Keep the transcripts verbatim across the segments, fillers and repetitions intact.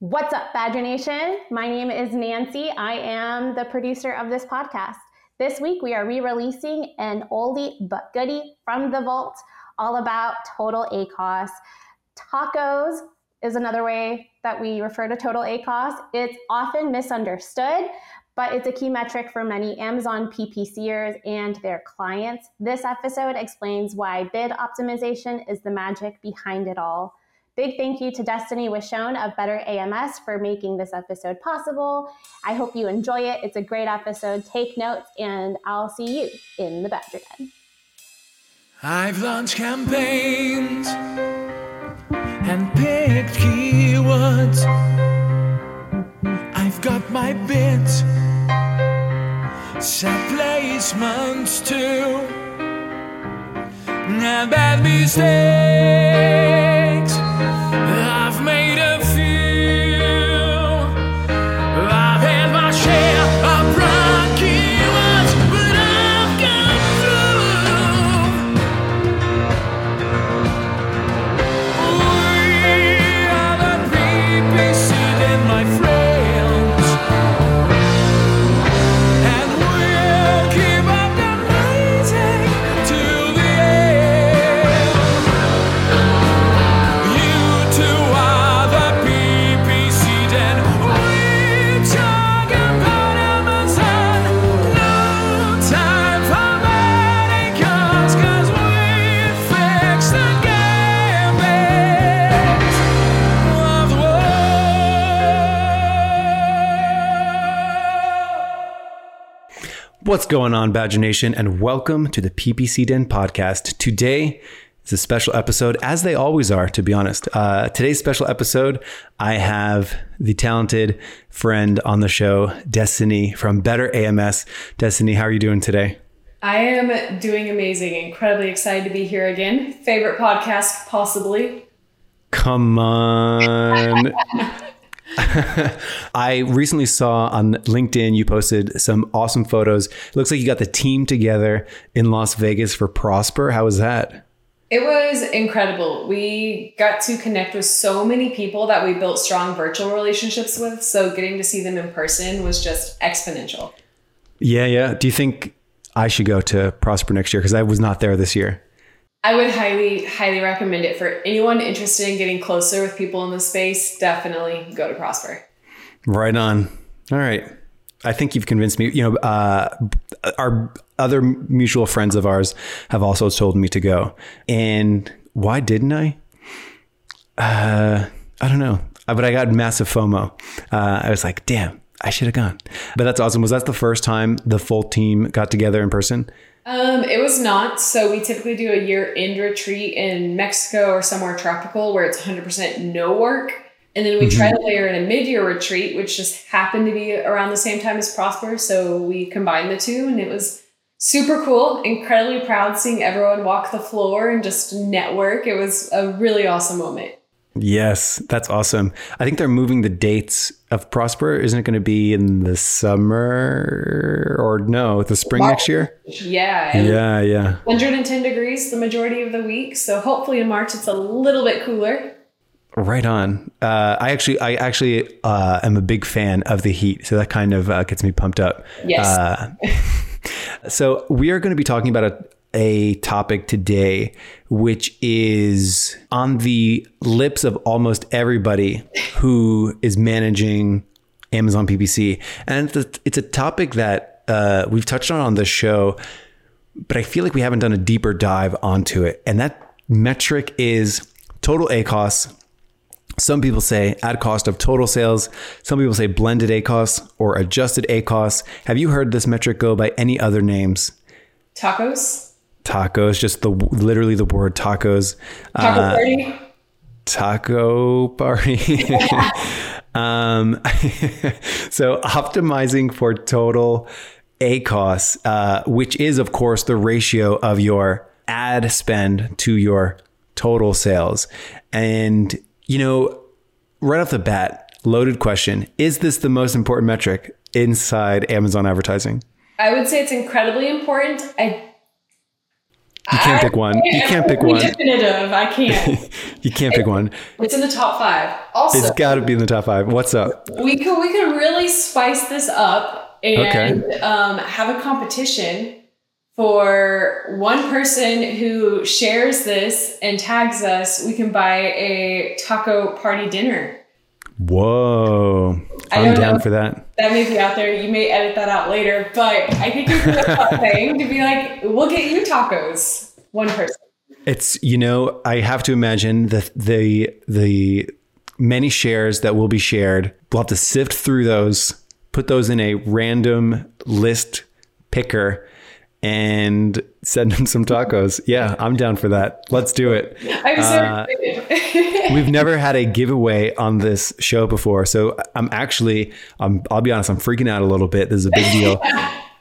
What's up, Badger Nation? My name is Nancy. I am the producer of this podcast. This week, we are re-releasing an oldie but goodie from the vault, all about Total A C O S. Tacos is another way that we refer to Total A C O S. It's often misunderstood, but it's a key metric for many Amazon P P C'ers and their clients. This episode explains why bid optimization is the magic behind it all. Big thank you to Destiny Wishon of Better A M S for making this episode possible. I hope you enjoy it. It's a great episode. Take notes, and I'll see you in the Badger Den. I've launched campaigns and picked keywords. I've got my bids, set placements too. Now bad mistakes. What's going on, Badger Nation, and welcome to the P P C Den podcast. Today is a special episode, as they always are, to be honest. Uh, today's special episode, I have the talented friend on the show, Destiny from Better A M S. Destiny, how are you doing today? I am doing amazing. Incredibly excited to be here again. Favorite podcast, possibly. Come on. I recently saw on LinkedIn, you posted some awesome photos. It looks like you got the team together in Las Vegas for Prosper. How was that? It was incredible. We got to connect with so many people that we built strong virtual relationships with. So getting to see them in person was just exponential. Yeah, yeah. Do you think I should go to Prosper next year? Because I was not there this year. I would highly, highly recommend it for anyone interested in getting closer with people in the space. Definitely go to Prosper. Right on. All right. I think you've convinced me. You know, uh, our other mutual friends of ours have also told me to go. And why didn't I? Uh, I don't know. But I got massive FOMO. Uh, I was like, damn, I should have gone. But that's awesome. Was that the first time the full team got together in person? Um, it was not. So we typically do a year-end retreat in Mexico or somewhere tropical where it's one hundred percent no work. And then we mm-hmm. try to layer in a mid-year retreat, which just happened to be around the same time as Prosper. So we combined the two, and it was super cool. Incredibly proud seeing everyone walk the floor and just network. It was a really awesome moment. Yes, that's awesome. I think they're moving the dates of Prosper. Isn't it going to be in the summer or no, the spring wow. next year? Yeah. Yeah, yeah. one hundred ten degrees the majority of the week. So hopefully in March, it's a little bit cooler. Right on. Uh, I actually I actually uh, am a big fan of the heat. So that kind of uh, gets me pumped up. Yes. Uh, so we are going to be talking about a a topic today, which is on the lips of almost everybody who is managing Amazon P P C. And it's a topic that uh, we've touched on on the show, but I feel like we haven't done a deeper dive onto it. And that metric is total A C O S. Some people say at cost of total sales. Some people say blended A C O S or adjusted A C O S. Have you heard this metric go by any other names? Tacos. Tacos, just the literally the word tacos. Taco uh, party. Taco party. um, so optimizing for total A C O S, uh, which is, of course, the ratio of your ad spend to your total sales. And, you know, right off the bat, loaded question. Is this the most important metric inside Amazon advertising? I would say it's incredibly important. I You can't pick one. You can't pick one. Definitive. I can't. You can't pick one. It's in the top five. Also, it's got to be in the top five. What's up? We could we could really spice this up and okay. um, have a competition for one person who shares this and tags us. We can buy a taco party dinner. Whoa. I'm down for that. That may be out there. You may edit that out later, but I think it's a fun thing to be like, we'll get you tacos. One person. It's, you know, I have to imagine the, the, the many shares that will be shared. We'll have to sift through those, put those in a random list picker and send them some tacos. Yeah, I'm down for that. Let's do it. I'm so uh, excited. We've never had a giveaway on this show before, so I'm actually, I'm, I'll be honest, I'm freaking out a little bit. This is a big deal.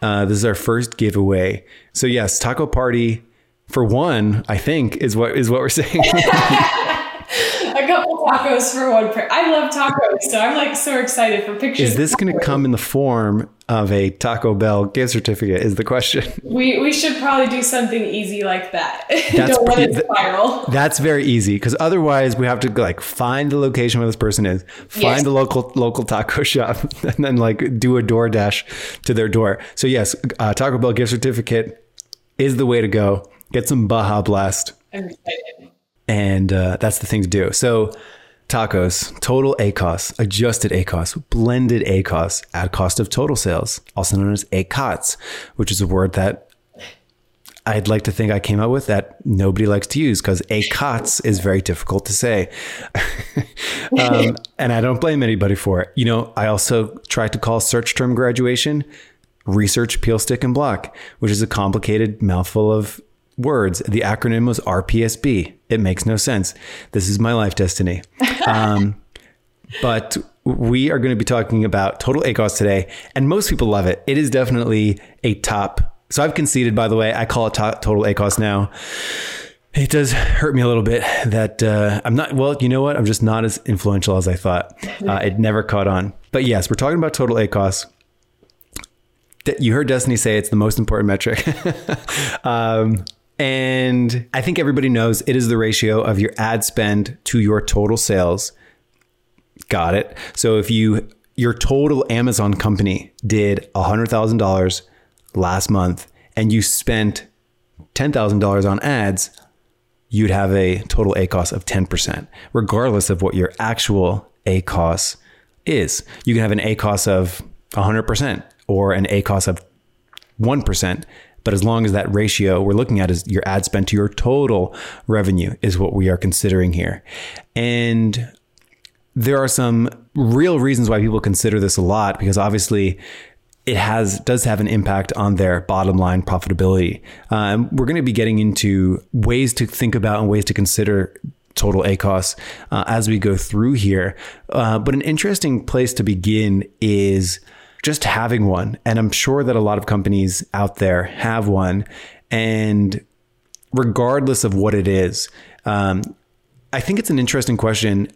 Uh, this is our first giveaway. So yes, taco party for one, I think, is what is what we're saying. A couple tacos for one. Per- I love tacos, so I'm like so excited for pictures. Is this going to come in the form of a Taco Bell gift certificate is the question. We we should probably do something easy like that. That's Don't pretty, let it spiral. That's very easy because otherwise we have to like find the location where this person is, find yes. a local local taco shop, and then like do a DoorDash to their door. So yes, uh, Taco Bell gift certificate is the way to go. Get some Baja Blast. I'm excited. And uh, that's the thing to do. So tacos, total A C O S, adjusted A C O S, blended A C O S, at cost of total sales, also known as A C O T S, which is a word that I'd like to think I came up with that nobody likes to use because A C O T S is very difficult to say. um, and I don't blame anybody for it. You know, I also tried to call search term graduation research, peel, stick, and block, which is a complicated mouthful of words. The acronym was R P S B. It makes no sense. This is my life destiny. Um, but we are going to be talking about total A C O S today, and most people love it. It is definitely a top. So I've conceded, by the way, I call it to- total A C O S now. It does hurt me a little bit that uh, I'm not, well, you know what? I'm just not as influential as I thought. Uh, it never caught on. But yes, we're talking about total A C O S. You heard Destiny say it's the most important metric. um, And I think everybody knows it is the ratio of your ad spend to your total sales. Got it. So if you your total Amazon company did one hundred thousand dollars last month and you spent ten thousand dollars on ads, you'd have a total A C O S of ten percent, regardless of what your actual A C O S is. You can have an A C O S of one hundred percent or an A C O S of one percent. But as long as that ratio we're looking at is your ad spend to your total revenue is what we are considering here. And there are some real reasons why people consider this a lot, because obviously it has does have an impact on their bottom line profitability. Um, we're going to be getting into ways to think about and ways to consider total A C O S uh, as we go through here. Uh, but an interesting place to begin is just having one. And I'm sure that a lot of companies out there have one. And regardless of what it is, um, I think it's an interesting question.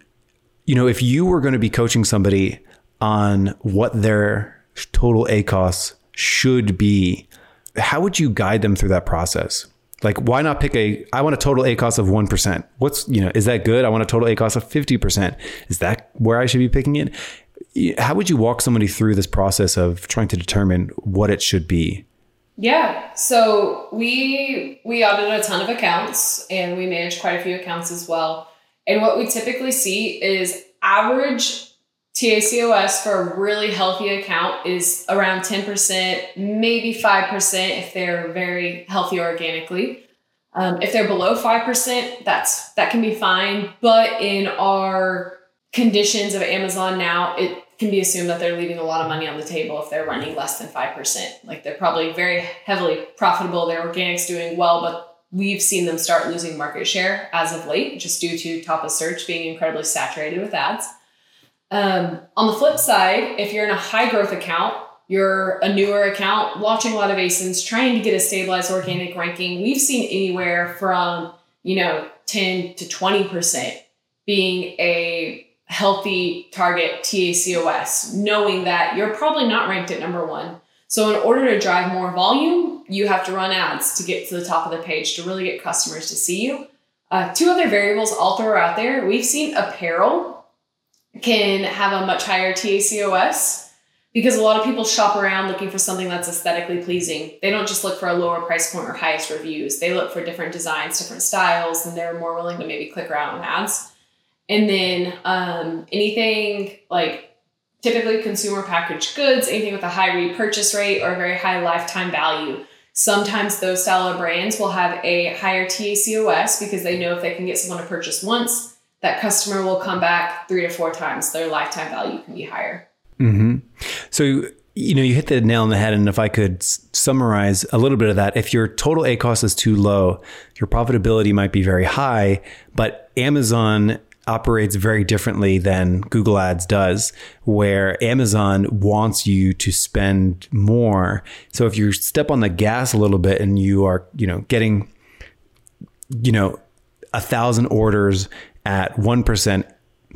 You know, if you were going to be coaching somebody on what their total A C O S should be, how would you guide them through that process? Like, why not pick a, I want a total A C O S of one percent. What's, you know, is that good? I want a total A C O S of fifty percent. Is that where I should be picking it? How would you walk somebody through this process of trying to determine what it should be? Yeah. So we, we audit a ton of accounts and we manage quite a few accounts as well. And what we typically see is average T A C O S for a really healthy account is around ten percent, maybe five percent if they're very healthy organically. Um, if they're below five percent, that's, that can be fine. But in our conditions of Amazon now, it can be assumed that they're leaving a lot of money on the table if they're running less than five percent. Like, they're probably very heavily profitable. Their organic's doing well, but we've seen them start losing market share as of late, just due to top of search being incredibly saturated with ads. Um, on the flip side, if you're in a high growth account, you're a newer account, launching a lot of A S I Ns, trying to get a stabilized organic ranking, we've seen anywhere from, you know, ten to twenty percent being a healthy target T A C O S, knowing that you're probably not ranked at number one. So in order to drive more volume, you have to run ads to get to the top of the page to really get customers to see you. Uh, two other variables I'll throw out there. We've seen apparel can have a much higher T A C O S because a lot of people shop around looking for something that's aesthetically pleasing. They don't just look for a lower price point or highest reviews. They look for different designs, different styles, and they're more willing to maybe click around on ads. And then um, anything like typically consumer packaged goods, anything with a high repurchase rate or a very high lifetime value. Sometimes those style of brands will have a higher T A C O S because they know if they can get someone to purchase once, that customer will come back three to four times. Their lifetime value can be higher. Mm-hmm. So, you know, you hit the nail on the head. And if I could summarize a little bit of that, if your total A C O S is too low, your profitability might be very high, but Amazon operates very differently than Google Ads does, where Amazon wants you to spend more. So if you step on the gas a little bit and you are, you know, getting, you know, a thousand orders at one percent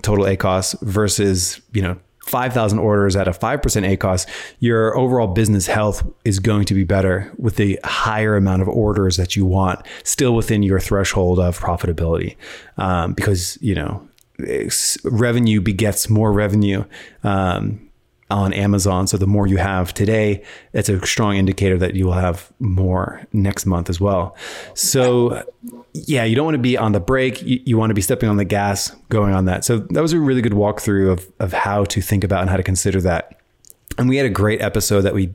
total A C O S versus, you know, five thousand orders at a five percent A C O S, your overall business health is going to be better with the higher amount of orders that you want, still within your threshold of profitability. Um, because, you know, revenue begets more revenue um, on Amazon. So the more you have today, it's a strong indicator that you will have more next month as well. So yeah, you don't want to be on the brake. You, you want to be stepping on the gas going on that. So that was a really good walkthrough of, of how to think about and how to consider that. And we had a great episode that we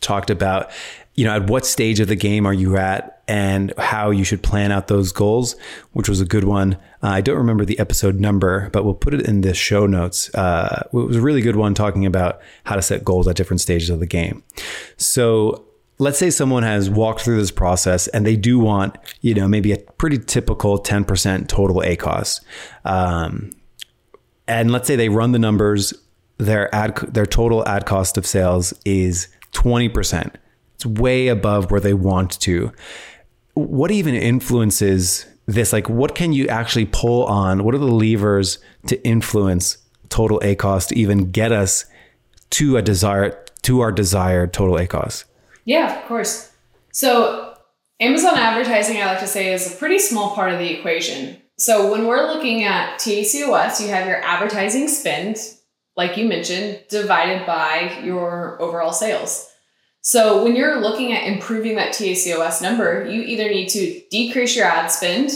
talked about, you know, at what stage of the game are you at and how you should plan out those goals, which was a good one. Uh, I don't remember the episode number, but we'll put it in the show notes. Uh, it was a really good one talking about how to set goals at different stages of the game. So let's say someone has walked through this process and they do want, you know, maybe a pretty typical ten percent total A C O S. Um, and let's say they run the numbers, their ad, their total ad cost of sales is twenty percent. It's way above where they want to. What even influences this? Like, what can you actually pull on? What are the levers to influence total A C O S to even get us to a desire, to our desired total A C O S? Yeah, of course. So Amazon advertising, I like to say, is a pretty small part of the equation. So when we're looking at T A C O S, you have your advertising spend, like you mentioned, divided by your overall sales. So when you're looking at improving that T A C O S number, you either need to decrease your ad spend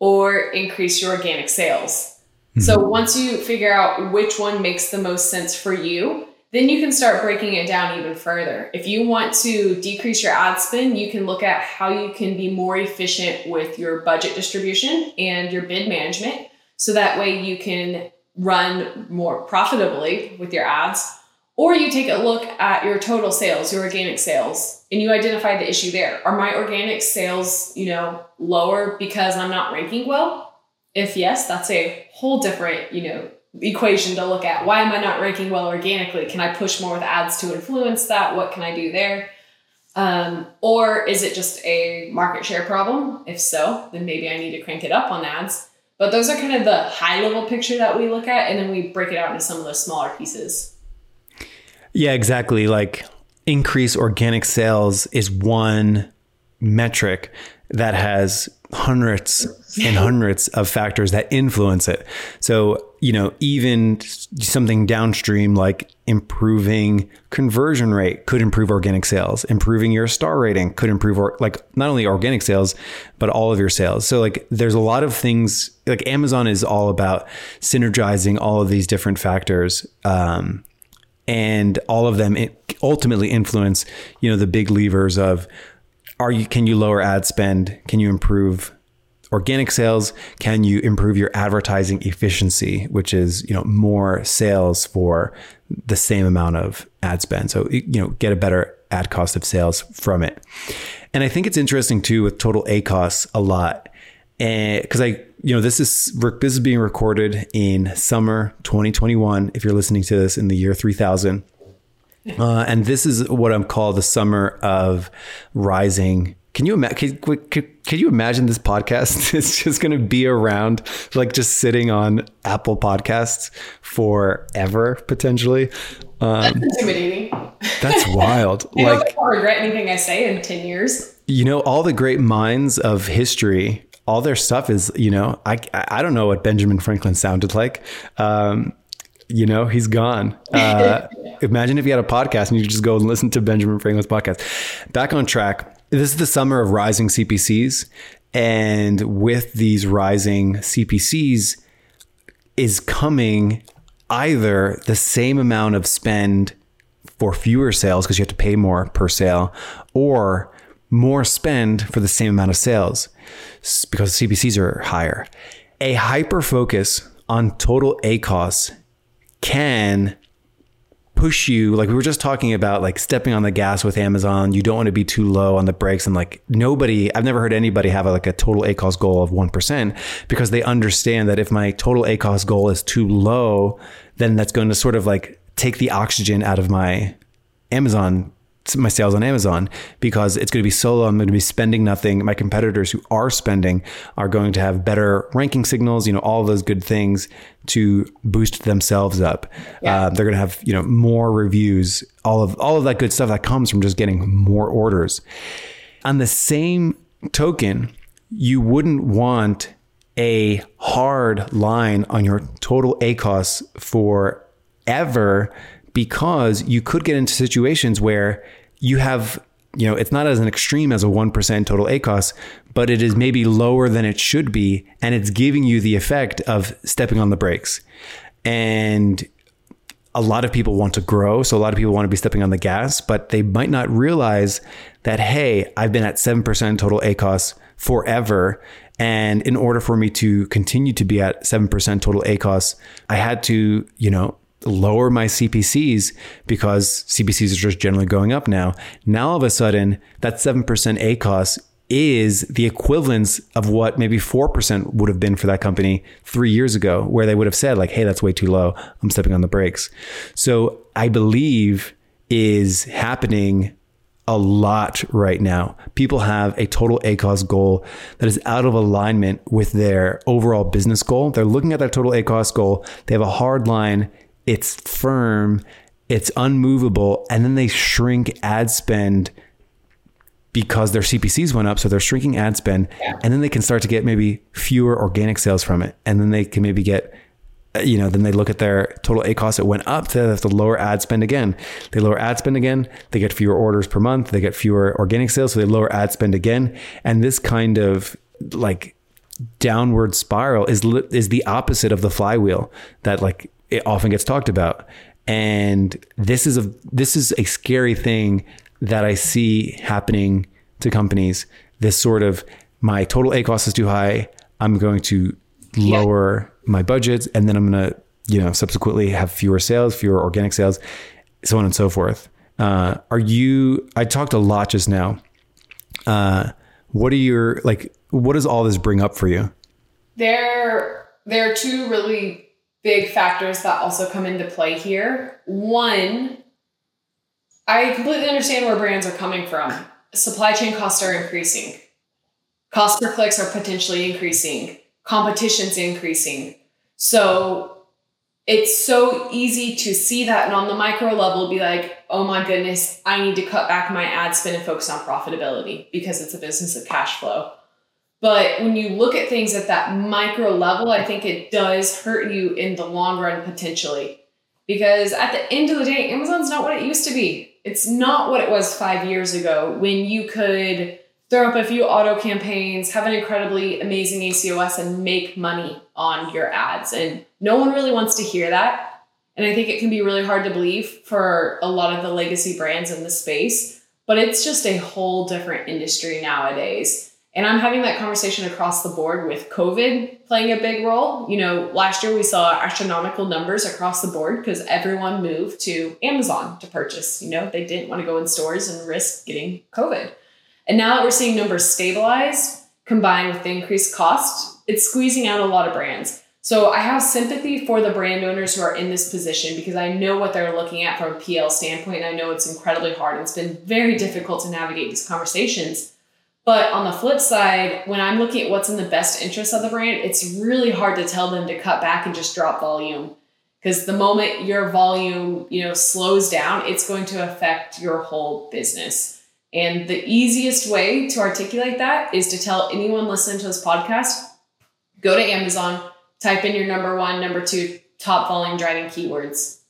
or increase your organic sales. Mm-hmm. So once you figure out which one makes the most sense for you, then you can start breaking it down even further. If you want to decrease your ad spend, you can look at how you can be more efficient with your budget distribution and your bid management. So that way you can run more profitably with your ads. Or you take a look at your total sales, your organic sales, and you identify the issue there. Are my organic sales, you know, lower because I'm not ranking well? If yes, that's a whole different, you know, equation to look at. Why am I not ranking well organically? Can I push more with ads to influence that? What can I do there? Um, or is it just a market share problem? If so, then maybe I need to crank it up on ads. But those are kind of the high level picture that we look at. And then we break it out into some of those smaller pieces. Yeah, exactly. Like increase organic sales is one metric that has hundreds and hundreds of factors that influence it. So, you know, even something downstream like improving conversion rate could improve organic sales, improving your star rating could improve or, like not only organic sales, but all of your sales. So like there's a lot of things like Amazon is all about synergizing all of these different factors. Um, And all of them ultimately influence, you know, the big levers of are you can you lower ad spend? Can you improve organic sales? Can you improve your advertising efficiency, which is, you know, more sales for the same amount of ad spend? So, you know, get a better ad cost of sales from it. And I think it's interesting, too, with total A C O S a lot. And because I, you know, this is this is being recorded in summer twenty twenty-one. If you're listening to this in the year three thousand, uh, and this is what I'm called the summer of rising. Can you imagine? Can, can, can you imagine this podcast? It's just going to be around, like just sitting on Apple Podcasts forever potentially. Um, That's intimidating. That's wild. I like, don't regret anything I say in ten years. You know, all the great minds of history, all their stuff is, you know, I, I don't know what Benjamin Franklin sounded like. Um, you know, he's gone. Uh, imagine if you had a podcast and you could just go and listen to Benjamin Franklin's podcast. Back on track. This is the summer of rising C P Cs. And with these rising C P Cs is coming either the same amount of spend for fewer sales because you have to pay more per sale, or more spend for the same amount of sales because C P Cs are higher. A hyper focus on total A C O S can push you, like we were just talking about, like stepping on the gas with Amazon. You don't want to be too low on the brakes, and like nobody, I've never heard anybody have a, like a total A C O S goal of one percent, because they understand that if my total A C O S goal is too low, then that's going to sort of like take the oxygen out of my Amazon, my sales on Amazon, because it's going to be so low. I'm going to be spending nothing. My competitors who are spending are going to have better ranking signals, you know, all those good things to boost themselves up. Yeah. Uh, they're going to have, you know, more reviews, all of, all of that good stuff that comes from just getting more orders. On the same token, you wouldn't want a hard line on your total A C O S forever, because you could get into situations where you have, you know, it's not as an extreme as a one percent total A C O S, but it is maybe lower than it should be. And it's giving you the effect of stepping on the brakes. And a lot of people want to grow. So a lot of people want to be stepping on the gas, but they might not realize that, hey, I've been at seven percent total A C O S forever. And in order for me to continue to be at seven percent total A C O S, I had to, you know, lower my C P Cs, because C P Cs are just generally going up now. Now, all of a sudden, that seven percent A C O S is the equivalence of what maybe four percent would have been for that company three years ago, where they would have said like, hey, that's way too low. I'm stepping on the brakes. So I believe is happening a lot right now. People have a total A C O S goal that is out of alignment with their overall business goal. They're looking at that total A C O S goal. They have a hard line. It's firm, it's unmovable, and then they shrink ad spend because their C P Cs went up, so they're shrinking ad spend, yeah. And then they can start to get maybe fewer organic sales from it, and then they can maybe get, you know, then they look at their total A C O S, it went up, so they have to lower ad spend again. They lower ad spend again, they get fewer orders per month, they get fewer organic sales, so they lower ad spend again, and this kind of like downward spiral is is the opposite of the flywheel that like it often gets talked about. And this is a, this is a scary thing that I see happening to companies. This sort of, my total A C O S is too high. I'm going to lower yeah. my budgets, and then I'm going to, you know, subsequently have fewer sales, fewer organic sales, so on and so forth. Uh, are you, I talked a lot just now. Uh, what are your, like, what does all this bring up for you? There, there are two really big factors that also come into play here. One, I completely understand where brands are coming from. Supply chain costs are increasing. Cost per clicks are potentially increasing. Competition's increasing. So it's so easy to see that and on the micro level be like, oh my goodness, I need to cut back my ad spend and focus on profitability because it's a business of cash flow. But when you look at things at that micro level, I think it does hurt you in the long run potentially, because at the end of the day, Amazon's not what it used to be. It's not what it was five years ago when you could throw up a few auto campaigns, have an incredibly amazing A C O S, and make money on your ads. And no one really wants to hear that. And I think it can be really hard to believe for a lot of the legacy brands in the space, but it's just a whole different industry nowadays. And I'm having that conversation across the board with COVID playing a big role. You know, last year we saw astronomical numbers across the board because everyone moved to Amazon to purchase. You know, they didn't want to go in stores and risk getting COVID. And now that we're seeing numbers stabilize combined with the increased cost, it's squeezing out a lot of brands. So I have sympathy for the brand owners who are in this position because I know what they're looking at from a P L standpoint. And I know it's incredibly hard. It's been very difficult to navigate these conversations. But on the flip side, when I'm looking at what's in the best interest of the brand, it's really hard to tell them to cut back and just drop volume. Because the moment your volume, you know, slows down, it's going to affect your whole business. And the easiest way to articulate that is to tell anyone listening to this podcast, go to Amazon, type in your number one, number two, top volume driving keywords.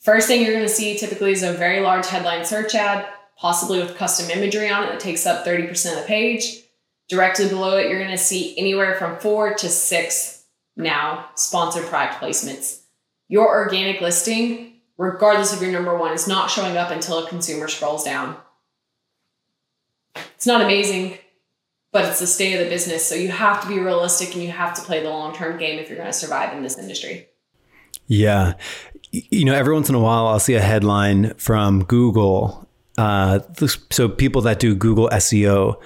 First thing you're going to see typically is a very large headline search ad, possibly with custom imagery on it that takes up thirty percent of the page. Directly below it, you're going to see anywhere from four to six now sponsored product placements. Your organic listing, regardless of your number one, is not showing up until a consumer scrolls down. It's not amazing, but it's the state of the business. So you have to be realistic and you have to play the long-term game if you're going to survive in this industry. Yeah. You know, every once in a while, I'll see a headline from Google. Uh, so people that do Google S E O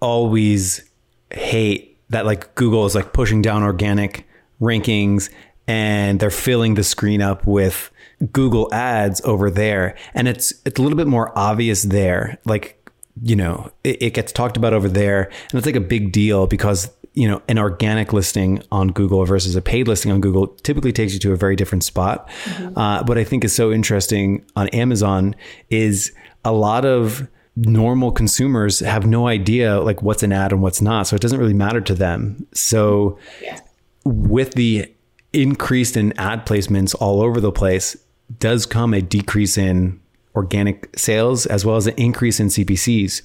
always hate that, like, Google is like pushing down organic rankings and they're filling the screen up with Google ads over there. And it's it's a little bit more obvious there. Like, you know, it, it gets talked about over there. And it's like a big deal because, you know, an organic listing on Google versus a paid listing on Google typically takes you to a very different spot. Mm-hmm. Uh, what I think is so interesting on Amazon is a lot of normal consumers have no idea like what's an ad and what's not. So it doesn't really matter to them. So yeah. With the increased in ad placements all over the place does come a decrease in organic sales as well as an increase in C P Cs.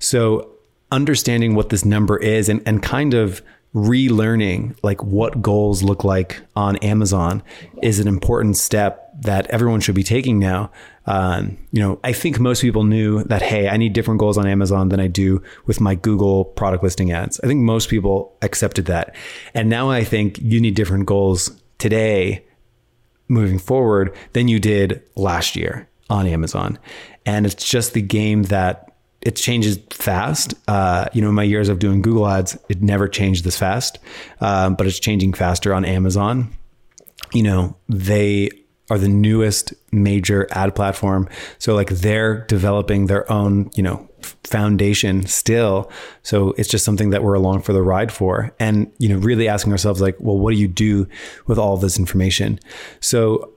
So understanding what this number is and, and kind of relearning like what goals look like on Amazon is an important step that everyone should be taking now. Um, you know, I think most people knew that, hey, I need different goals on Amazon than I do with my Google product listing ads. I think most people accepted that. And now I think you need different goals today moving forward than you did last year on Amazon. And it's just the game that it changes fast. Uh, you know, in my years of doing Google ads, it never changed this fast, um, but it's changing faster on Amazon. You know, they are the newest major ad platform. So like they're developing their own, you know, foundation still. So it's just something that we're along for the ride for. And, you know, really asking ourselves like, well, what do you do with all this information? So,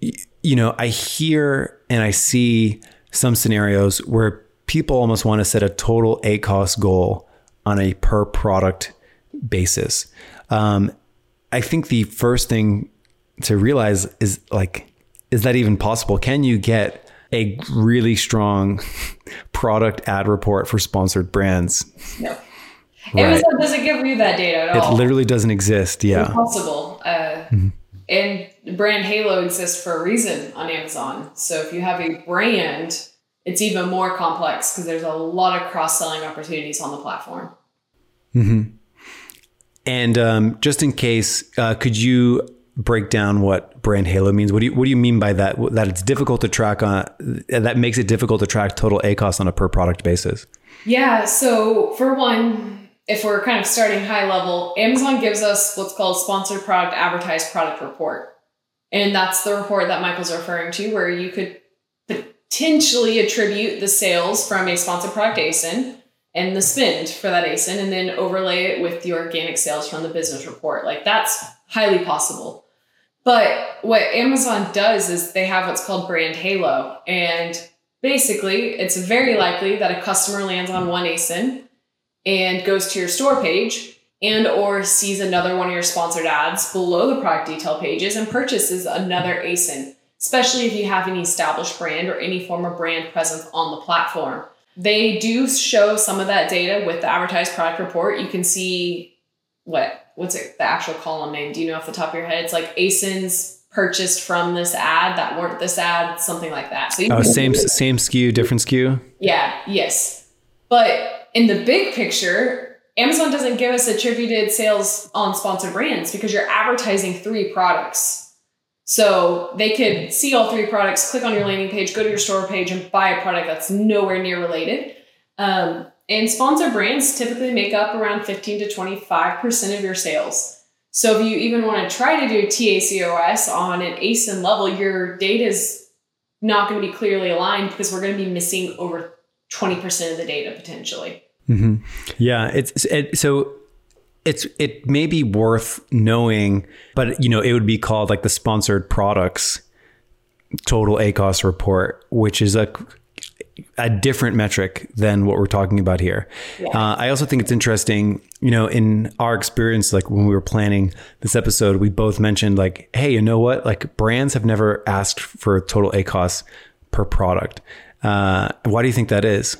you know, I hear and I see some scenarios where people almost want to set a total A C O S goal on a per product basis. Um, I think the first thing to realize is like, is that even possible? Can you get a really strong product ad report for sponsored brands? No. Right. Amazon doesn't give you that data at all. It literally doesn't exist. Yeah. It's impossible. Uh, mm-hmm. And brand halo exists for a reason on Amazon. So if you have a brand, it's even more complex because there's a lot of cross-selling opportunities on the platform. Mm-hmm. And um, just in case, uh, could you break down what brand halo means? What do you What do you mean by that? That it's difficult to track on, that makes it difficult to track total A C O S on a per product basis. Yeah. So for one, if we're kind of starting high level, Amazon gives us what's called sponsored product, advertised product report, and that's the report that Michael's referring to, where you could potentially attribute the sales from a sponsored product A S I N and the spend for that A S I N, and then overlay it with the organic sales from the business report. Like that's highly possible. But what Amazon does is they have what's called brand halo. And basically it's very likely that a customer lands on one A S I N and goes to your store page and or sees another one of your sponsored ads below the product detail pages and purchases another A S I N. Especially if you have any established brand or any form of brand presence on the platform. They do show some of that data with the advertised product report. You can see what, what's it, the actual column name? Do you know off the top of your head? It's like A S I Ns purchased from this ad that weren't this ad, something like that. So you oh, same, same S K U, different S K U? Yeah, yes. But in the big picture, Amazon doesn't give us attributed sales on sponsored brands because you're advertising three products. So they could see all three products, click on your landing page, go to your store page and buy a product that's nowhere near related. Um, and sponsor brands typically make up around fifteen to twenty-five percent of your sales. So if you even want to try to do T A C O S on an A S I N level, your data is not going to be clearly aligned because we're going to be missing over twenty percent of the data potentially. Mm-hmm. Yeah. It's it, so It's it may be worth knowing, but you know, it would be called like the sponsored products total A C O S report, which is a a different metric than what we're talking about here. Yeah. Uh, I also think it's interesting, you know, in our experience, like when we were planning this episode, we both mentioned like, hey, you know what? Like brands have never asked for total A C O S per product. Uh, why do you think that is?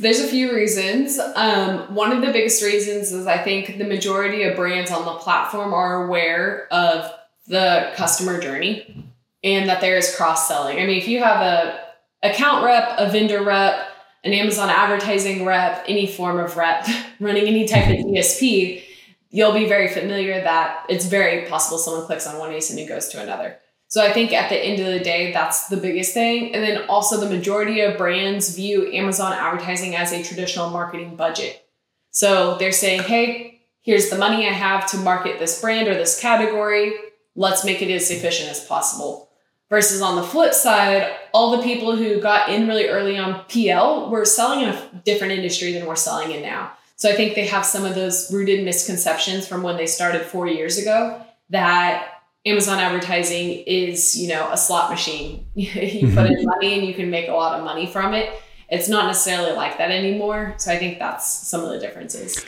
There's a few reasons. Um, one of the biggest reasons is I think the majority of brands on the platform are aware of the customer journey and that there is cross-selling. I mean, if you have a account rep, a vendor rep, an Amazon advertising rep, any form of rep running any type of E S P, you'll be very familiar that it's very possible someone clicks on one A S I N and goes to another. So I think at the end of the day, that's the biggest thing. And then also the majority of brands view Amazon advertising as a traditional marketing budget. So they're saying, hey, here's the money I have to market this brand or this category. Let's make it as efficient as possible. Versus on the flip side, all the people who got in really early on P L were selling in a different industry than we're selling in now. So I think they have some of those rooted misconceptions from when they started four years ago that Amazon advertising is, you know, a slot machine. You put in money and you can make a lot of money from it. It's not necessarily like that anymore. So I think that's some of the differences.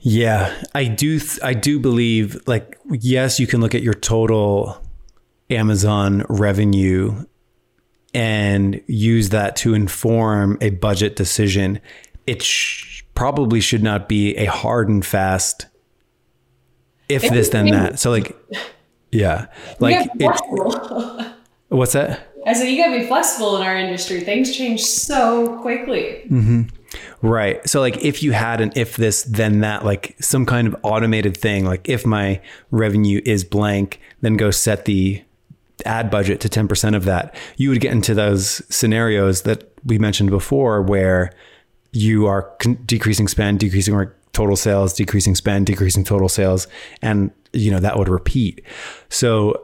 Yeah, I do. Th- I do believe like, yes, you can look at your total Amazon revenue and use that to inform a budget decision. It sh- probably should not be a hard and fast, if it's this, then that. So like, yeah, like it, what's that? I said, you gotta be flexible in our industry. Things change so quickly. Mm-hmm. Right. So like if you had an if this, then that, like some kind of automated thing, like if my revenue is blank, then go set the ad budget to ten percent of that. You would get into those scenarios that we mentioned before where you are con- decreasing spend, decreasing or total sales, decreasing spend, decreasing total sales. And, you know, that would repeat. So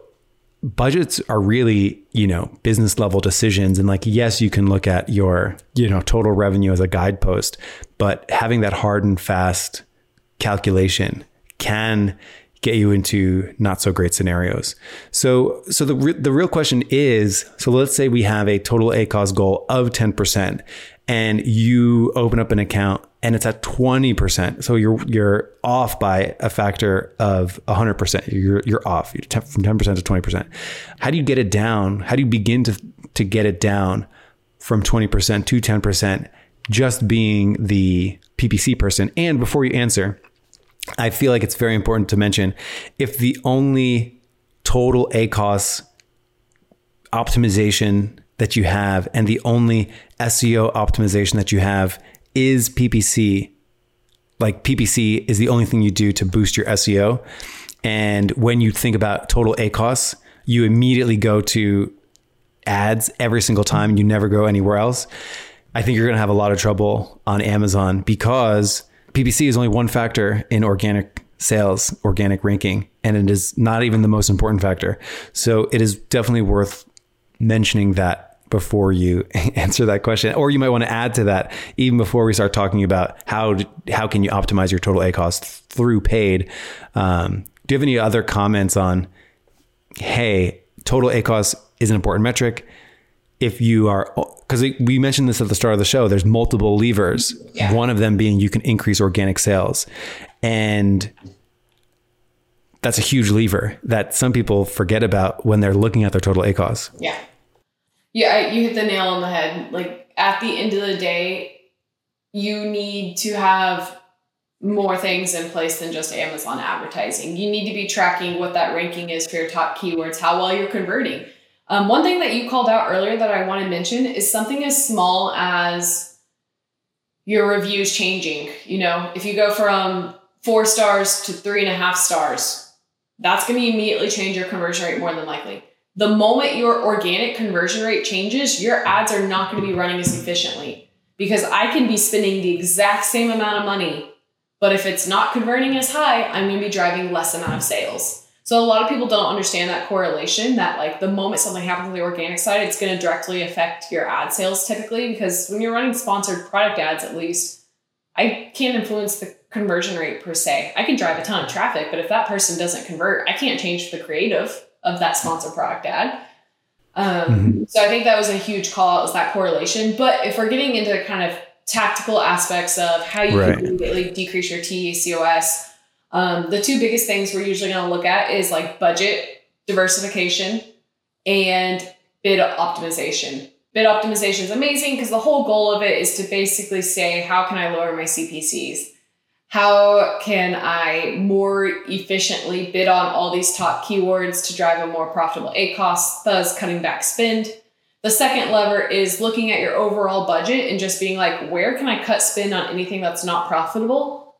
budgets are really, you know, business level decisions. And like, yes, you can look at your, you know, total revenue as a guidepost, but having that hard and fast calculation can get you into not so great scenarios. So, so the, re- the real question is, so let's say we have a total A C O S goal of ten percent and you open up an account and it's at twenty percent. So you're, you're off by a factor of a hundred percent. You're, you're off you're ten, from ten percent to twenty percent. How do you get it down? How do you begin to, to get it down from twenty percent to ten percent, just being the P P C person? And before you answer, I feel like it's very important to mention if the only total A C O S optimization that you have and the only S E O optimization that you have is P P C, like P P C is the only thing you do to boost your S E O. And when you think about total A C O S, you immediately go to ads every single time and you never go anywhere else. I think you're going to have a lot of trouble on Amazon because P P C is only one factor in organic sales, organic ranking, and it is not even the most important factor. So it is definitely worth mentioning that before you answer that question, or you might want to add to that even before we start talking about how how can you optimize your total A C O S through paid. Um, do you have any other comments on, hey, total A C O S is an important metric? If you are, because we mentioned this at the start of the show, there's multiple levers, yeah. One of them being you can increase organic sales. And that's a huge lever that some people forget about when they're looking at their total A C O S. Yeah. Yeah, you hit the nail on the head. Like at the end of the day, you need to have more things in place than just Amazon advertising. You need to be tracking what that ranking is for your top keywords, how well you're converting. Um, one thing that you called out earlier that I want to mention is something as small as your reviews changing. You know, if you go from four stars to three and a half stars, that's going to immediately change your conversion rate more than likely. The moment your organic conversion rate changes, your ads are not going to be running as efficiently because I can be spending the exact same amount of money, but if it's not converting as high, I'm going to be driving less amount of sales. So a lot of people don't understand that correlation that like the moment something happens on the organic side, it's going to directly affect your ad sales typically because when you're running sponsored product ads, at least I can't influence the conversion rate per se. I can drive a ton of traffic, but if that person doesn't convert, I can't change the creative of that sponsored product ad. Um, mm-hmm. So I think that was a huge call, is that correlation. But if we're getting into kind of tactical aspects of how you right. can immediately decrease your T E C O S, um, the two biggest things we're usually going to look at is like budget diversification and bid optimization. Bid optimization is amazing because the whole goal of it is to basically say, how can I lower my C P Cs? How can I more efficiently bid on all these top keywords to drive a more profitable A C O S, thus cutting back spend? The second lever is looking at your overall budget and just being like, where can I cut spend on anything that's not profitable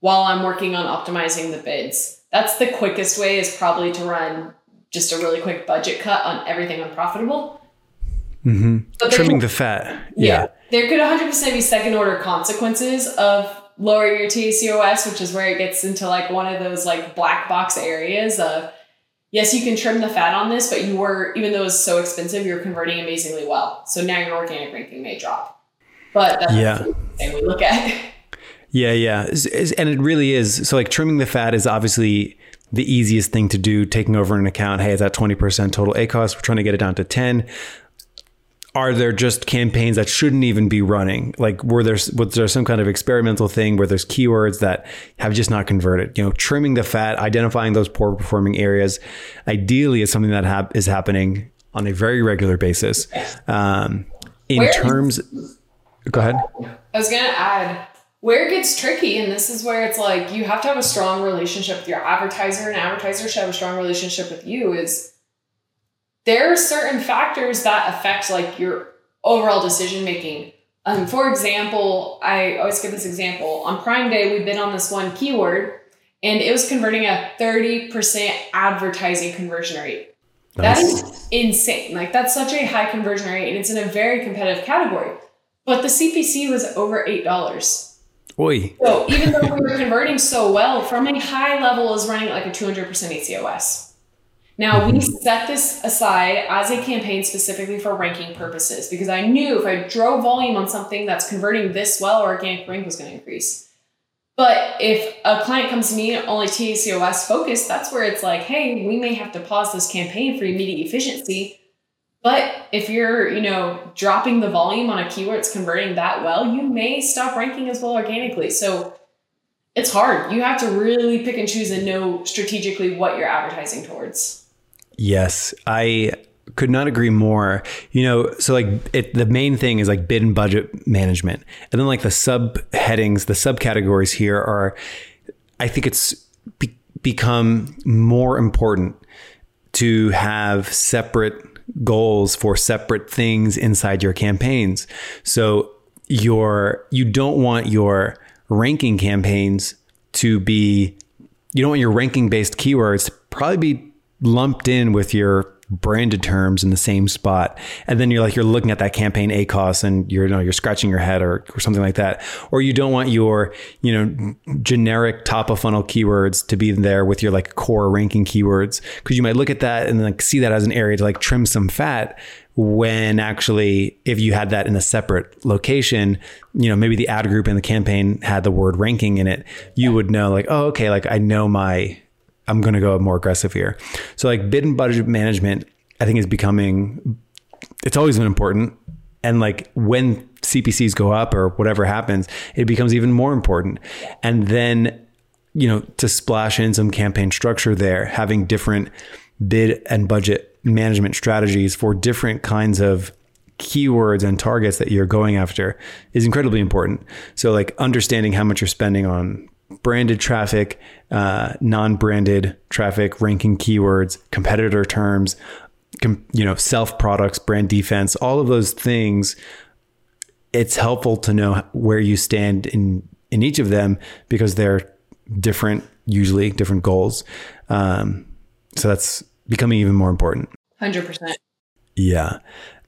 while I'm working on optimizing the bids? That's the quickest way, is probably to run just a really quick budget cut on everything unprofitable. Mm-hmm. But trimming the fat. Yeah. yeah. There could one hundred percent be second order consequences of lower your T E C O S, which is where it gets into like one of those like black box areas of, yes, you can trim the fat on this, but you were, even though it's so expensive, you're converting amazingly well. So now your organic ranking may drop. But that's yeah. the thing we look at. Yeah, yeah. And it really is. So like trimming the fat is obviously the easiest thing to do, taking over an account. Hey, it's at twenty percent total A C O S. We're trying to get it down to ten. Are there just campaigns that shouldn't even be running? Like, were there, was there some kind of experimental thing where there's keywords that have just not converted? You know, trimming the fat, identifying those poor performing areas, ideally is something that ha- is happening on a very regular basis. Um, in where terms, is, go ahead. I was going to add where it gets tricky. And this is where it's like, you have to have a strong relationship with your advertiser, and advertisers should have a strong relationship with you, is there are certain factors that affect like your overall decision-making. Um, for example, I always give this example. On Prime Day, we bid on this one keyword and it was converting a thirty percent advertising conversion rate. Nice. That is insane. Like, that's such a high conversion rate, and it's in a very competitive category. But the C P C was over eight dollars. Oy. So even though we were converting so well, from a high level is running like a two hundred percent E C O S. Now, we set this aside as a campaign specifically for ranking purposes, because I knew if I drove volume on something that's converting this well, organic rank was going to increase. But if a client comes to me only T E C O S focused, that's where it's like, hey, we may have to pause this campaign for immediate efficiency. But if you're, you know, dropping the volume on a keyword that's converting that well, you may stop ranking as well organically. So it's hard. You have to really pick and choose and know strategically what you're advertising towards. Yes, I could not agree more. You know, so like it, the main thing is like bid and budget management. And then like the subheadings, the subcategories here are, I think it's be- become more important to have separate goals for separate things inside your campaigns. So your, you don't want your ranking campaigns to be, you don't want your ranking based keywords to probably be lumped in with your branded terms in the same spot. And then you're like, you're looking at that campaign A C O S and you're, you know, you're scratching your head or, or something like that. Or you don't want your, you know, generic top of funnel keywords to be there with your like core ranking keywords. Cause you might look at that and like see that as an area to like trim some fat, when actually, if you had that in a separate location, you know, maybe the ad group and the campaign had the word ranking in it, you would know like, oh, okay. Like I know my, I'm going to go more aggressive here. So like bid and budget management, I think is becoming, it's always been important. And like when C P Cs go up or whatever happens, it becomes even more important. And then, you know, to splash in some campaign structure there, having different bid and budget management strategies for different kinds of keywords and targets that you're going after is incredibly important. So like understanding how much you're spending on branded traffic, uh, non-branded traffic, ranking keywords, competitor terms, com- you know, self products, brand defense, all of those things. It's helpful to know where you stand in, in each of them, because they're different, usually different goals. Um, so that's becoming even more important. one hundred percent. Yeah.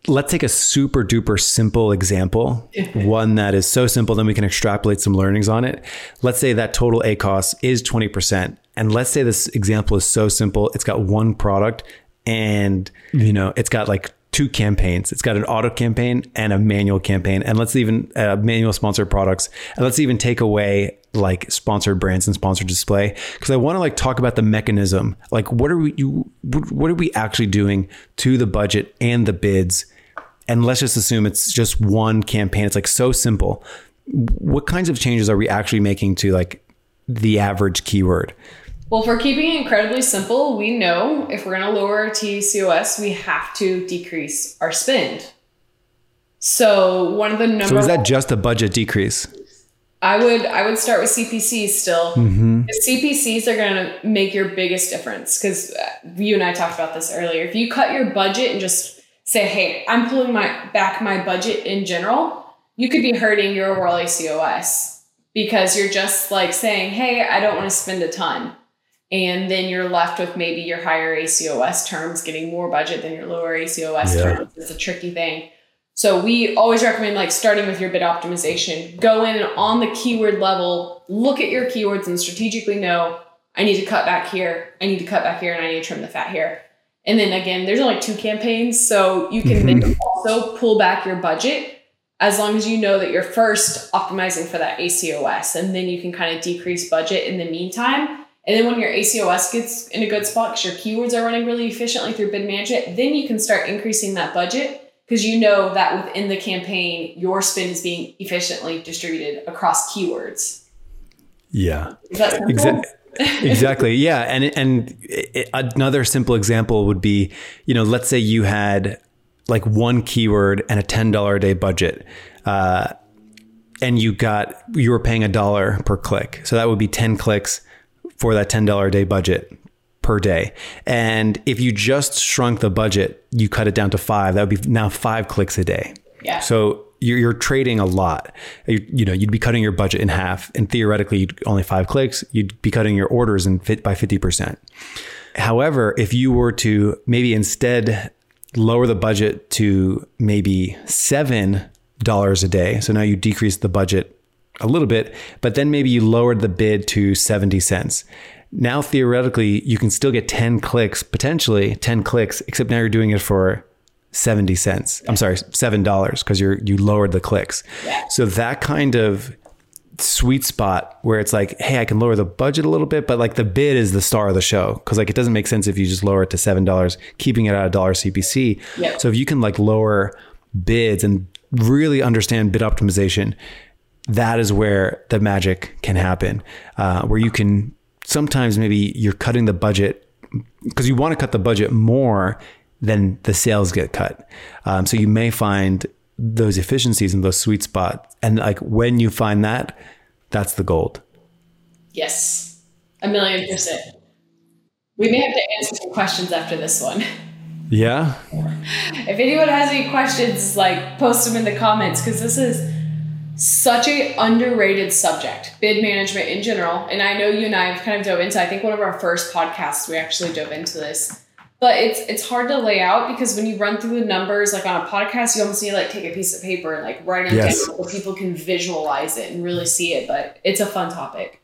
Let's take a super duper simple example, one that is so simple, then we can extrapolate some learnings on it. Let's say that total A C O S is twenty percent. And let's say this example is so simple. It's got one product and, you know, it's got like two campaigns. It's got an auto campaign and a manual campaign. And let's even uh, manual sponsored products. And let's even take away like sponsored brands and sponsored display. Cause I want to like talk about the mechanism. Like what are we, you, what are we actually doing to the budget and the bids? And let's just assume it's just one campaign. It's like so simple. What kinds of changes are we actually making to like the average keyword? Well, if we're keeping it incredibly simple, we know if we're going to lower our T C O S, we have to decrease our spend. So one of the number... So is that just a budget decrease? I would I would start with C P Cs still. Mm-hmm. C P Cs are going to make your biggest difference because you and I talked about this earlier. If you cut your budget and just say, hey, I'm pulling my back my budget in general, you could be hurting your overall A C O S because you're just like saying, hey, I don't want to spend a ton. And then you're left with maybe your higher A C O S terms getting more budget than your lower A C O S yeah. terms. It's a tricky thing. So we always recommend like starting with your bid optimization, go in and on the keyword level, look at your keywords and strategically know, I need to cut back here. I need to cut back here and I need to trim the fat here. And then again, there's only two campaigns. So you can mm-hmm. then also pull back your budget as long as you know that you're first optimizing for that A C O S and then you can kind of decrease budget in the meantime. And then when your A C O S gets in a good spot because your keywords are running really efficiently through bid management, then you can start increasing that budget because you know that within the campaign, your spend is being efficiently distributed across keywords. Yeah, is that simple? Exactly. Exactly. Yeah. And, and it, another simple example would be, you know, let's say you had like one keyword and a ten dollars a day budget. Uh, and you got, you were paying a dollar per click. So that would be ten clicks for that ten dollars a day budget per day. And if you just shrunk the budget, you cut it down to five, that would be now five clicks a day. Yeah. So you're, you're trading a lot. You, you know, you'd be cutting your budget in half and theoretically you'd only five clicks, you'd be cutting your orders in fit by fifty percent. However, if you were to maybe instead lower the budget to maybe seven dollars a day, so now you decrease the budget a little bit, but then maybe you lowered the bid to seventy cents. Now, theoretically, you can still get ten clicks, potentially ten clicks, except now you're doing it for seventy cents. I'm sorry, seven dollars because you're, you lowered the clicks. So that kind of sweet spot where it's like, hey, I can lower the budget a little bit, but like the bid is the star of the show. Because like, it doesn't make sense if you just lower it to seven dollars, keeping it at a dollar C P C. Yep. So if you can like lower bids and really understand bid optimization, that is where the magic can happen, uh, where you can sometimes maybe you're cutting the budget because you want to cut the budget more than the sales get cut. Um, so you may find those efficiencies and those sweet spots. And like when you find that, that's the gold. Yes, a million percent. We may have to answer some questions after this one. Yeah. If anyone has any questions, like post them in the comments because this is such a underrated subject, bid management in general. And I know you and I have kind of dove into, I think one of our first podcasts, we actually dove into this, but it's, it's hard to lay out because when you run through the numbers, like on a podcast, you almost need to like take a piece of paper and like write it yes. down so people can visualize it and really see it. But it's a fun topic.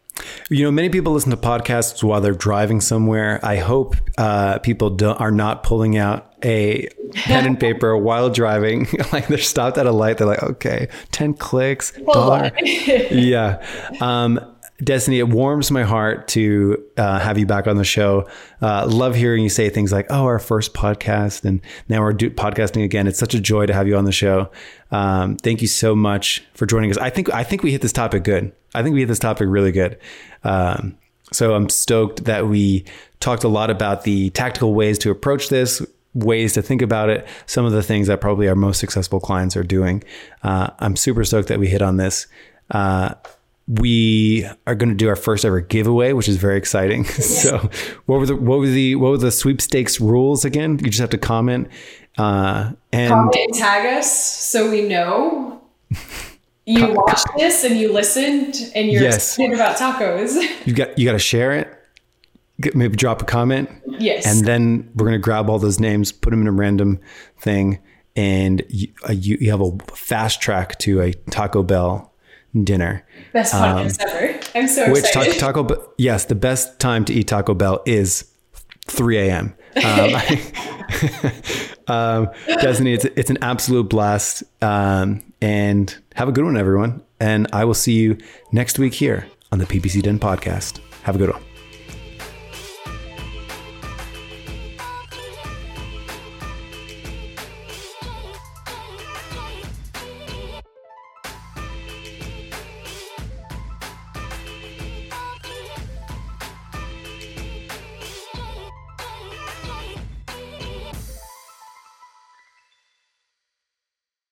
You know, many people listen to podcasts while they're driving somewhere. I hope uh, people don't, are not pulling out a pen and paper while driving. Like they're stopped at a light. They're like, okay, ten clicks, dollar. Yeah. Um, Destiny, it warms my heart to uh, have you back on the show. Uh, love hearing you say things like, oh, our first podcast. And now we're do- podcasting again. It's such a joy to have you on the show. Um, thank you so much for joining us. I think, I think we hit this topic good. I think we hit this topic really good. Um, so I'm stoked that we talked a lot about the tactical ways to approach this, ways to think about it, some of the things that probably our most successful clients are doing. Uh, I'm super stoked that we hit on this. Uh, we are going to do our first ever giveaway, which is very exciting. Yes. So what were the, what were the, what were the sweepstakes rules again? You just have to comment, uh, and comment and tag us. So we know you watched this and you listened and you're yes. excited about tacos. You got, you got to share it. Maybe drop a comment. Yes. And then we're going to grab all those names, put them in a random thing. And you, uh, you, you have a fast track to a Taco Bell dinner. Best podcast um, ever. I'm so which excited. Which ta- Taco Bell, yes, the best time to eat Taco Bell is three a.m. Um, um, Destiny, it's, it's an absolute blast. Um, and have a good one, everyone. And I will see you next week here on the P P C Den podcast. Have a good one.